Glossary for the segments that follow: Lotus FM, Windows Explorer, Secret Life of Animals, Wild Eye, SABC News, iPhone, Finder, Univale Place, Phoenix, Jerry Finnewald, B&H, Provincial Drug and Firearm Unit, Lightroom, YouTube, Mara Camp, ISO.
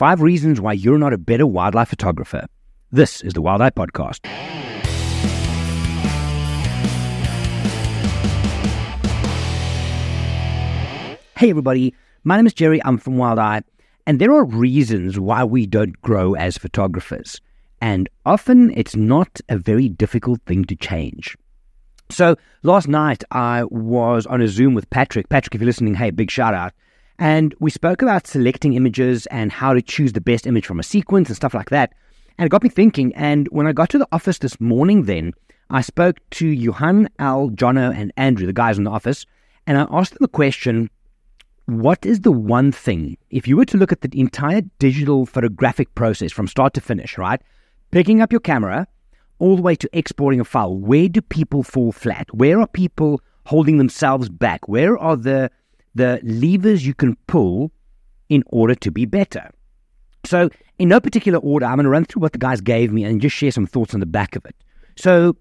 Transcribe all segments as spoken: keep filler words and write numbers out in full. Five reasons why you're not a better wildlife photographer. This is the Wild Eye Podcast. Hey everybody, my name is Jerry, I'm from Wild Eye, and there are reasons why we don't grow as photographers. And often it's not a very difficult thing to change. So last night I was on a Zoom with Patrick. Patrick, if you're listening, hey, big shout out. And we spoke about selecting images and how to choose the best image from a sequence and stuff like that. And it got me thinking. And when I got to the office this morning then, I spoke to Johan, Al, Jono, and Andrew, the guys in the office. And I asked them the question, what is the one thing, if you were to look at the entire digital photographic process from start to finish, right? Picking up your camera, all the way to exporting a file, where do people fall flat? Where are people holding themselves back? Where are the the levers you can pull in order to be better? So in no particular order, I'm going to run through what the guys gave me and just share some thoughts on the back of it. So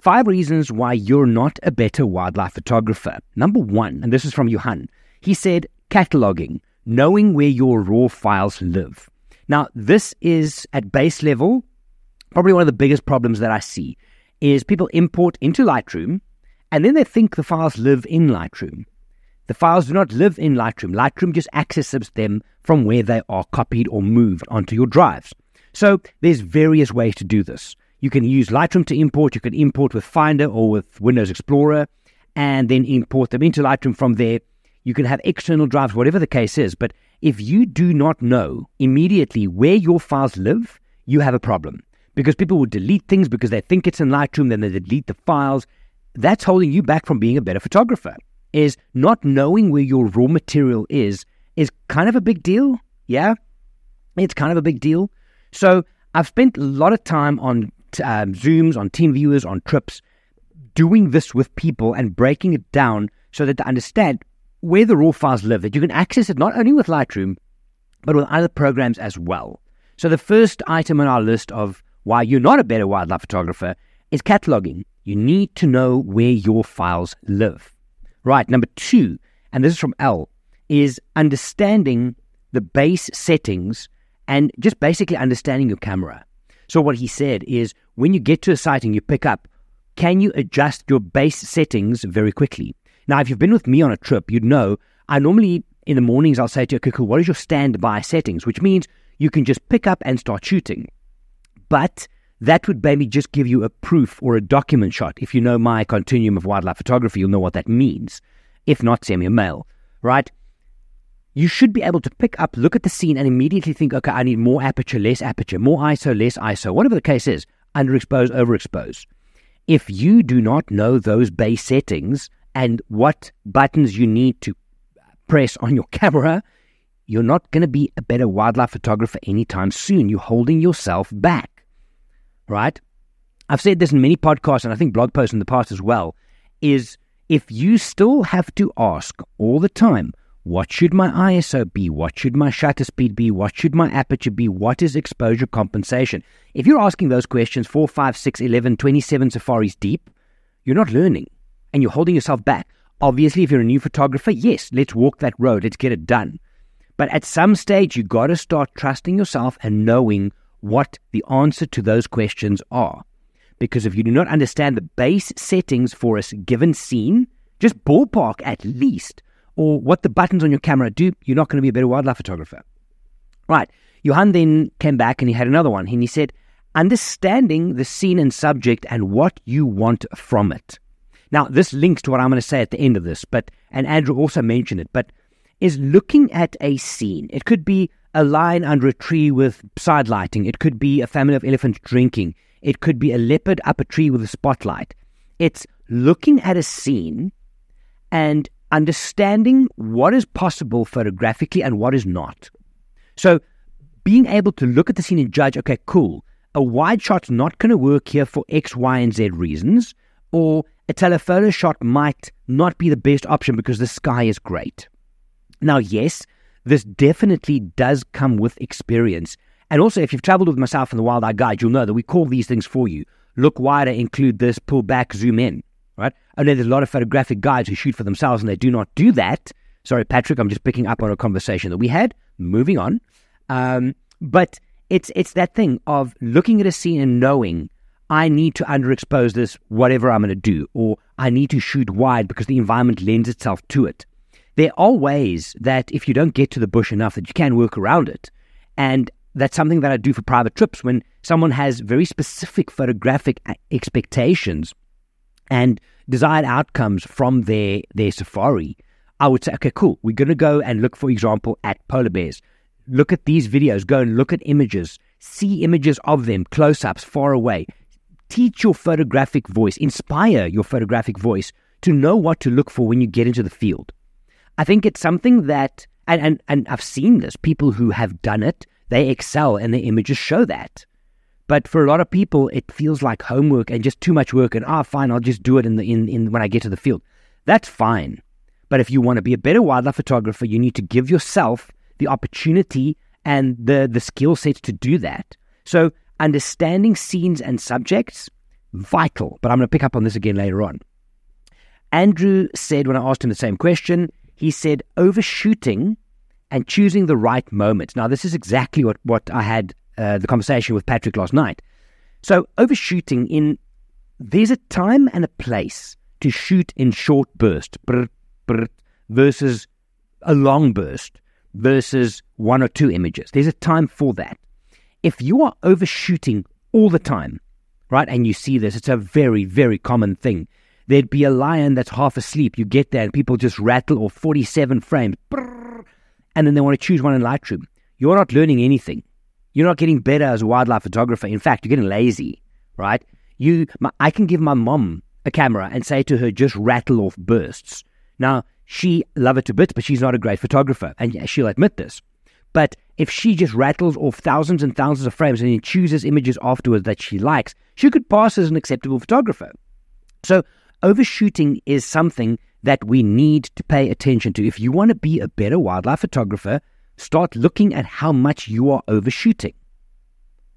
five reasons why you're not a better wildlife photographer. Number one, and this is from Johan, he said, cataloging, knowing where your raw files live. Now, this is at base level. Probably one of the biggest problems that I see is people import into Lightroom and then they think the files live in Lightroom. The files do not live in Lightroom. Lightroom just accesses them from where they are copied or moved onto your drives. So there's various ways to do this. You can use Lightroom to import. You can import with Finder or with Windows Explorer and then import them into Lightroom from there. You can have external drives, whatever the case is. But if you do not know immediately where your files live, you have a problem. Because people will delete things because they think it's in Lightroom, then they delete the files. That's holding you back from being a better photographer, is not knowing where your raw material is, is kind of a big deal. Yeah, it's kind of a big deal. So I've spent a lot of time on um, Zooms, on team viewers, on trips, doing this with people and breaking it down so that they understand where the raw files live, that you can access it not only with Lightroom, but with other programs as well. So the first item on our list of why you're not a better wildlife photographer is cataloging. You need to know where your files live. Right, number two, and this is from L, is understanding the base settings and just basically understanding your camera. So what he said is, when you get to a sighting you pick up, can you adjust your base settings very quickly? Now, if you've been with me on a trip, you'd know I normally, in the mornings, I'll say to you, okay, cool, what is your standby settings? Which means you can just pick up and start shooting. But that would maybe just give you a proof or a document shot. If you know my continuum of wildlife photography, you'll know what that means. If not, send me a mail, right? You should be able to pick up, look at the scene, and immediately think, okay, I need more aperture, less aperture, more I S O, less I S O, whatever the case is, underexpose, overexpose. If you do not know those base settings and what buttons you need to press on your camera, you're not going to be a better wildlife photographer anytime soon. You're holding yourself back. Right? I've said this in many podcasts and I think blog posts in the past as well, is if you still have to ask all the time, what should my I S O be? What should my shutter speed be? What should my aperture be? What is exposure compensation? If you're asking those questions four, five, six, eleven, twenty-seven safaris deep, you're not learning and you're holding yourself back. Obviously, if you're a new photographer, yes, let's walk that road. Let's get it done. But at some stage, you got to start trusting yourself and knowing what the answer to those questions are. Because if you do not understand the base settings for a given scene, just ballpark at least, or what the buttons on your camera do, you're not going to be a better wildlife photographer. Right, Johan then came back and he had another one, and he said, understanding the scene and subject and what you want from it. Now, this links to what I'm going to say at the end of this, but and Andrew also mentioned it, but is looking at a scene. It could be a lion under a tree with side lighting. It could be a family of elephants drinking. It could be a leopard up a tree with a spotlight. It's looking at a scene and understanding what is possible photographically and what is not. So being able to look at the scene and judge, okay, cool, a wide shot's not going to work here for X, Y, and Z reasons, or a telephoto shot might not be the best option because the sky is great. Now, yes, this definitely does come with experience. And also, if you've traveled with myself and the Wild Eye Guide, you'll know that we call these things for you. Look wider, include this, pull back, zoom in, right? I know there's a lot of photographic guides who shoot for themselves and they do not do that. Sorry, Patrick, I'm just picking up on a conversation that we had. Moving on. Um, but it's it's that thing of looking at a scene and knowing I need to underexpose this, whatever I'm going to do, or I need to shoot wide because the environment lends itself to it. There are ways that if you don't get to the bush enough that you can work around it. And that's something that I do for private trips when someone has very specific photographic expectations and desired outcomes from their, their safari. I would say, okay, cool. We're going to go and look, for example, at polar bears. Look at these videos. Go and look at images. See images of them, close-ups, far away. Teach your photographic voice, inspire your photographic voice to know what to look for when you get into the field. I think it's something that, and, and, and I've seen this, people who have done it, they excel and their images show that. But for a lot of people, it feels like homework and just too much work and, ah, oh, fine, I'll just do it in the in, in when I get to the field. That's fine. But if you want to be a better wildlife photographer, you need to give yourself the opportunity and the, the skill sets to do that. So understanding scenes and subjects, vital. But I'm going to pick up on this again later on. Andrew said, when I asked him the same question, he said, overshooting and choosing the right moment. Now, this is exactly what, what I had uh, the conversation with Patrick last night. So overshooting, in there's a time and a place to shoot in short burst brr, brr, versus a long burst versus one or two images. There's a time for that. If you are overshooting all the time, right, and you see this, it's a very, very common thing. There'd be a lion that's half asleep. You get there and people just rattle or forty-seven frames. Brrr, and then they want to choose one in Lightroom. You're not learning anything. You're not getting better as a wildlife photographer. In fact, you're getting lazy, right? You, my, I can give my mom a camera and say to her, just rattle off bursts. Now, she loves it to bits, but she's not a great photographer. And she'll admit this. But if she just rattles off thousands and thousands of frames and then chooses images afterwards that she likes, she could pass as an acceptable photographer. So overshooting is something that we need to pay attention to. If you want to be a better wildlife photographer, start looking at how much you are overshooting.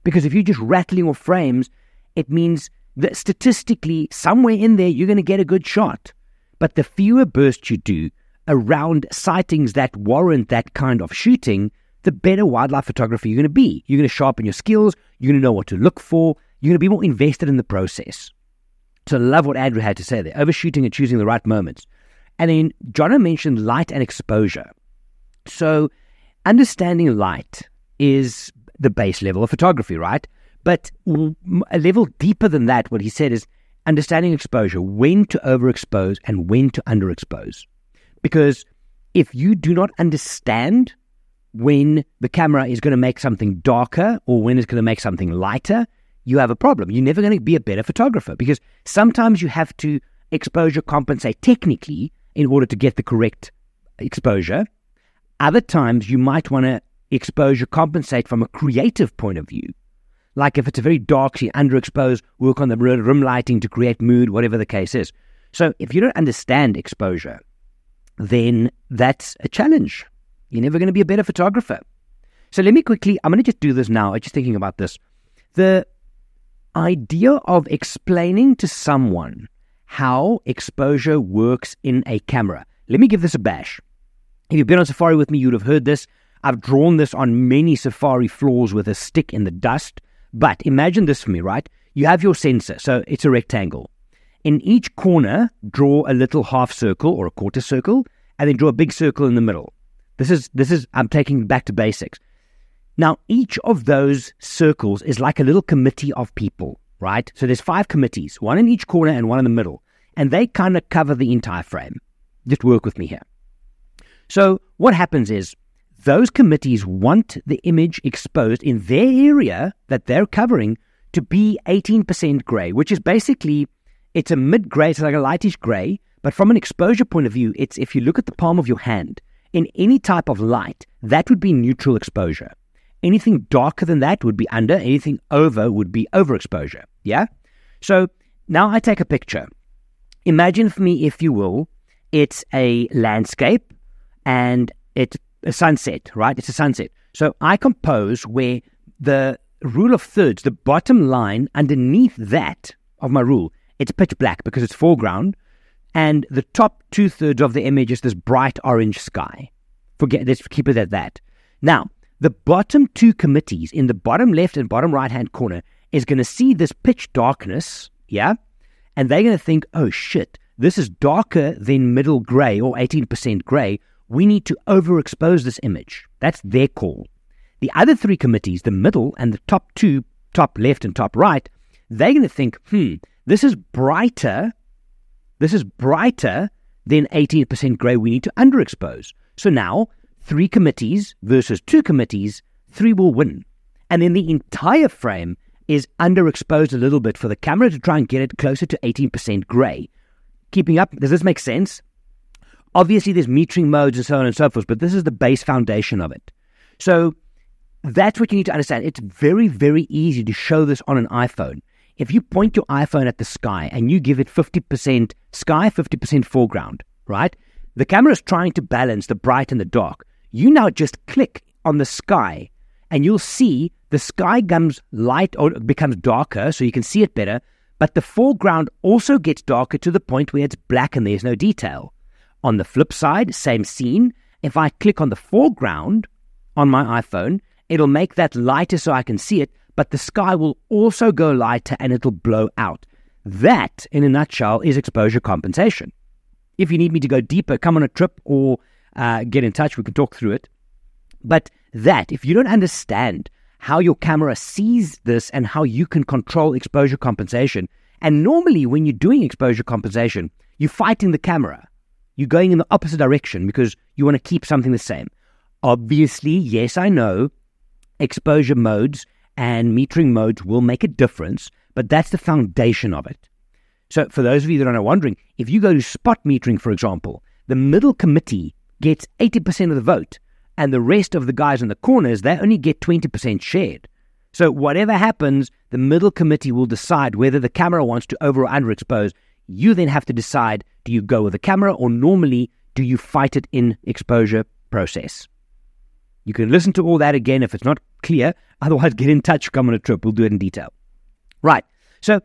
Because if you're just rattling off frames, it means that statistically, somewhere in there, you're going to get a good shot. But the fewer bursts you do around sightings that warrant that kind of shooting, the better wildlife photographer you're going to be. You're going to sharpen your skills. You're going to know what to look for. You're going to be more invested in the process. So I love what Andrew had to say there, overshooting and choosing the right moments. And then Jono mentioned light and exposure. So understanding light is the base level of photography, right? But a level deeper than that, what he said is understanding exposure, when to overexpose and when to underexpose. Because if you do not understand when the camera is going to make something darker or when it's going to make something lighter, you have a problem. You're never going to be a better photographer because sometimes you have to exposure compensate technically in order to get the correct exposure. Other times you might want to exposure compensate from a creative point of view. Like if it's a very dark scene, underexpose, work on the rim lighting to create mood, whatever the case is. So if you don't understand exposure, then that's a challenge. You're never going to be a better photographer. So let me quickly, I'm going to just do this now. I'm just thinking about this. The idea of explaining to someone how exposure works in a camera. Let me give this a bash. If you've been on safari with me, you'd have heard this. I've drawn this on many safari floors with a stick in the dust. But imagine this for me, right? You have your sensor, so it's a rectangle. In each corner, draw a little half circle or a quarter circle, and then draw a big circle in the middle. This is, this is, I'm taking it back to basics. Now, each of those circles is like a little committee of people, right? So there's five committees, one in each corner and one in the middle. And they kind of cover the entire frame. Just work with me here. So what happens is those committees want the image exposed in their area that they're covering to be eighteen percent gray, which is basically, it's a mid-gray, it's like a lightish gray. But from an exposure point of view, it's if you look at the palm of your hand, in any type of light, that would be neutral exposure. Anything darker than that would be under. Anything over would be overexposure. Yeah? So now I take a picture. Imagine for me, if you will, it's a landscape and it's a sunset, right? It's a sunset. So I compose where the rule of thirds, the bottom line underneath that of my rule, it's pitch black because it's foreground. And the top two thirds of the image is this bright orange sky. Forget, let's keep it at that. Now, the bottom two committees in the bottom left and bottom right-hand corner is going to see this pitch darkness, yeah? And they're going to think, oh, shit, this is darker than middle gray or eighteen percent gray. We need to overexpose this image. That's their call. The other three committees, the middle and the top two, top left and top right, they're going to think, hmm, this is brighter. This is brighter than eighteen percent gray. We need to underexpose. So now, three committees versus two committees, three will win. And then the entire frame is underexposed a little bit for the camera to try and get it closer to eighteen percent gray. Keeping up, does this make sense? Obviously, there's metering modes and so on and so forth, but this is the base foundation of it. So that's what you need to understand. It's very, very easy to show this on an iPhone. If you point your iPhone at the sky and you give it fifty percent sky, fifty percent foreground, right? The camera is trying to balance the bright and the dark. You now just click on the sky and you'll see the sky becomes light or becomes darker so you can see it better, but the foreground also gets darker to the point where it's black and there's no detail. On the flip side, same scene, if I click on the foreground on my iPhone, it'll make that lighter so I can see it, but the sky will also go lighter and it'll blow out. That, in a nutshell, is exposure compensation. If you need me to go deeper, come on a trip or uh, get in touch. We can talk through it. But that, if you don't understand how your camera sees this and how you can control exposure compensation, and normally when you're doing exposure compensation, you're fighting the camera. You're going in the opposite direction because you want to keep something the same. Obviously, yes, I know, exposure modes and metering modes will make a difference, but that's the foundation of it. So for those of you that are wondering, if you go to spot metering, for example, the middle committee gets eighty percent of the vote and the rest of the guys in the corners, they only get twenty percent shared. So whatever happens, the middle committee will decide whether the camera wants to over or underexpose. You then have to decide, do you go with the camera or normally do you fight it in exposure process? You can listen to all that again if it's not clear. Otherwise, get in touch, come on a trip. We'll do it in detail. Right. So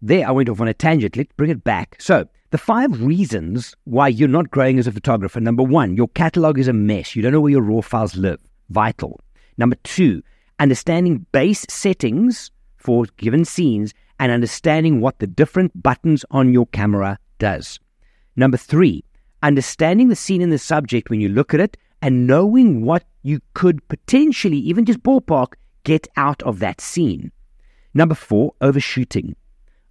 there I went off on a tangent. Let's bring it back. So the five reasons why you're not growing as a photographer. Number one, your catalog is a mess. You don't know where your raw files live. Vital. Number two, understanding base settings for given scenes and understanding what the different buttons on your camera does. Number three, understanding the scene and the subject when you look at it and knowing what you could potentially, even just ballpark, get out of that scene. Number four, overshooting.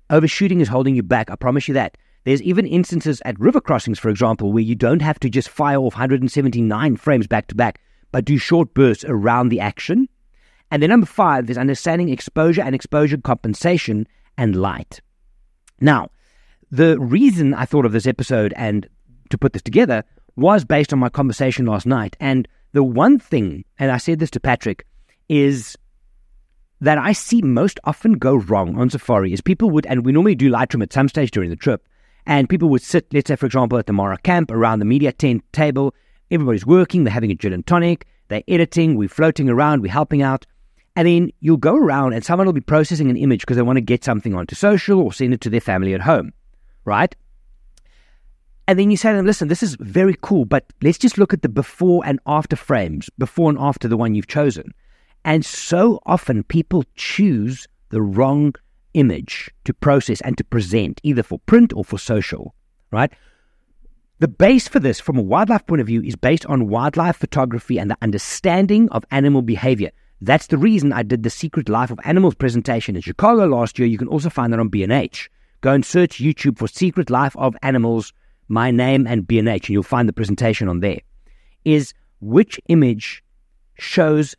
Overshooting is holding you back, I promise you that. There's even instances at river crossings, for example, where you don't have to just fire off one hundred seventy-nine frames back to back, but do short bursts around the action. And then number five, there's understanding exposure and exposure compensation and light. Now, the reason I thought of this episode and to put this together was based on my conversation last night. And the one thing, and I said this to Patrick, is that I see most often go wrong on Safari is people would, and we normally do Lightroom at some stage during the trip, and people would sit, let's say, for example, at the Mara Camp around the media tent table. Everybody's working. They're having a gin and tonic. They're editing. We're floating around. We're helping out. And then you'll go around and someone will be processing an image because they want to get something onto social or send it to their family at home, right? And then you say to them, listen, this is very cool, but let's just look at the before and after frames, before and after the one you've chosen. And so often people choose the wrong image to process and to present, either for print or for social, right? The base for this, from a wildlife point of view, is based on wildlife photography and the understanding of animal behavior. That's the reason I did the Secret Life of Animals presentation in Chicago last year. You can also find that on B and H. Go and search YouTube for Secret Life of Animals, my name, and B and H, and you'll find the presentation on there, is which image shows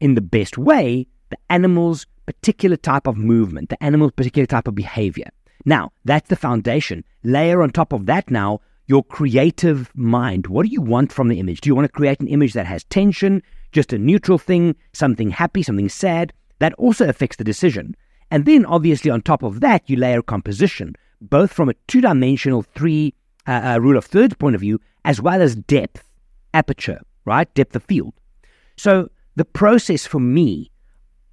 in the best way the animal's particular type of movement, the animal's particular type of behavior. Now, that's the foundation. Layer on top of that now your creative mind. What do you want from the image? Do you want to create an image that has tension, just a neutral thing, something happy, something sad? That also affects the decision. And then, obviously, on top of that, you layer composition, both from a two-dimensional three uh, uh, rule of thirds point of view, as well as depth, aperture, right? Depth of field. So the process for me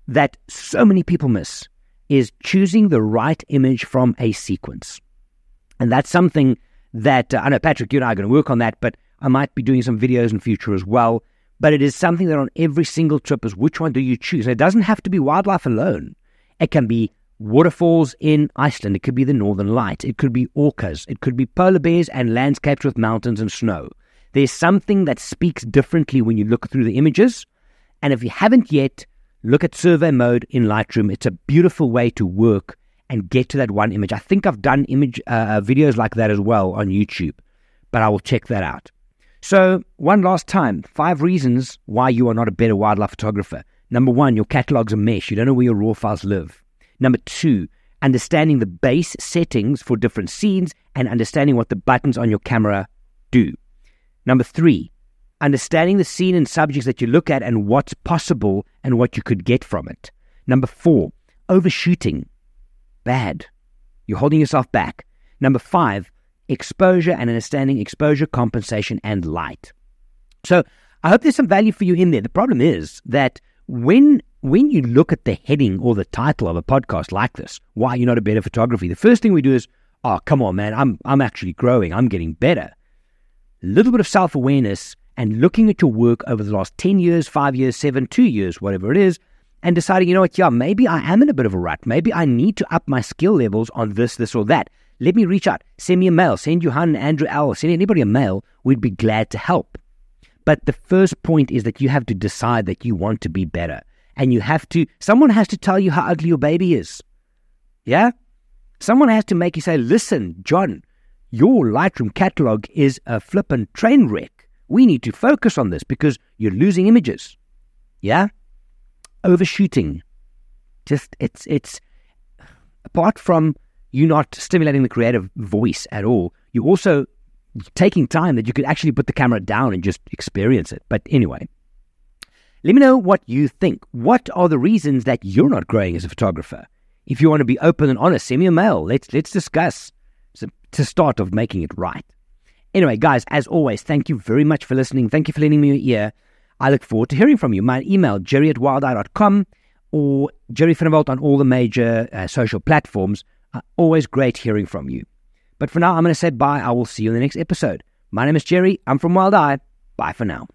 that so many people miss is choosing the right image from a sequence. And that's something that, uh, I know, Patrick, you and I are going to work on that, but I might be doing some videos in future as well but it is something that on every single trip is which one do you choose? And it doesn't have to be wildlife alone. It can be waterfalls in Iceland. It could be the Northern Light. It could be orcas. It could be polar bears and landscapes with mountains and snow. There's something that speaks differently when you look through the images. And if you haven't yet, look at survey mode in Lightroom. It's a beautiful way to work and get to that one image. I think I've done image uh, videos like that as well on YouTube, but I will check that out. So one last time, five reasons why you are not a better wildlife photographer. Number one, your catalog's a mess. You don't know where your raw files live. Number two, understanding the base settings for different scenes and understanding what the buttons on your camera do. Number three, understanding the scene and subjects that you look at and what's possible and what you could get from it. Number four, overshooting. Bad. You're holding yourself back. Number five, exposure and understanding exposure, compensation, and light. So I hope there's some value for you in there. The problem is that when when you look at the heading or the title of a podcast like this, why you're not a better photographer, the first thing we do is, oh, come on, man, I'm I'm actually growing. I'm getting better. A little bit of self-awareness and looking at your work over the last ten years, five years, seven, two years, whatever it is, and deciding, you know what, yeah, maybe I am in a bit of a rut. Maybe I need to up my skill levels on this, this, or that. Let me reach out. Send me a mail. Send Johan and Andrew Al. Send anybody a mail. We'd be glad to help. But the first point is that you have to decide that you want to be better. And you have to, someone has to tell you how ugly your baby is. Yeah? Someone has to make you say, listen, John, your Lightroom catalog is a flippin' train wreck. We need to focus on this because you're losing images. Yeah? Overshooting. Just, it's, it's, apart from you not stimulating the creative voice at all, you're also taking time that you could actually put the camera down and just experience it. But anyway, let me know what you think. What are the reasons that you're not growing as a photographer? If you want to be open and honest, send me a mail. Let's, let's discuss. So to start of making it right. Anyway, guys, as always, thank you very much for listening. Thank you for lending me your ear. I look forward to hearing from you. My email, jerry at wild eye dot com or Jerry Finnewald on all the major uh, social platforms. Uh, always great hearing from you. But for now, I'm going to say bye. I will see you in the next episode. My name is Jerry. I'm from Wild Eye. Bye for now.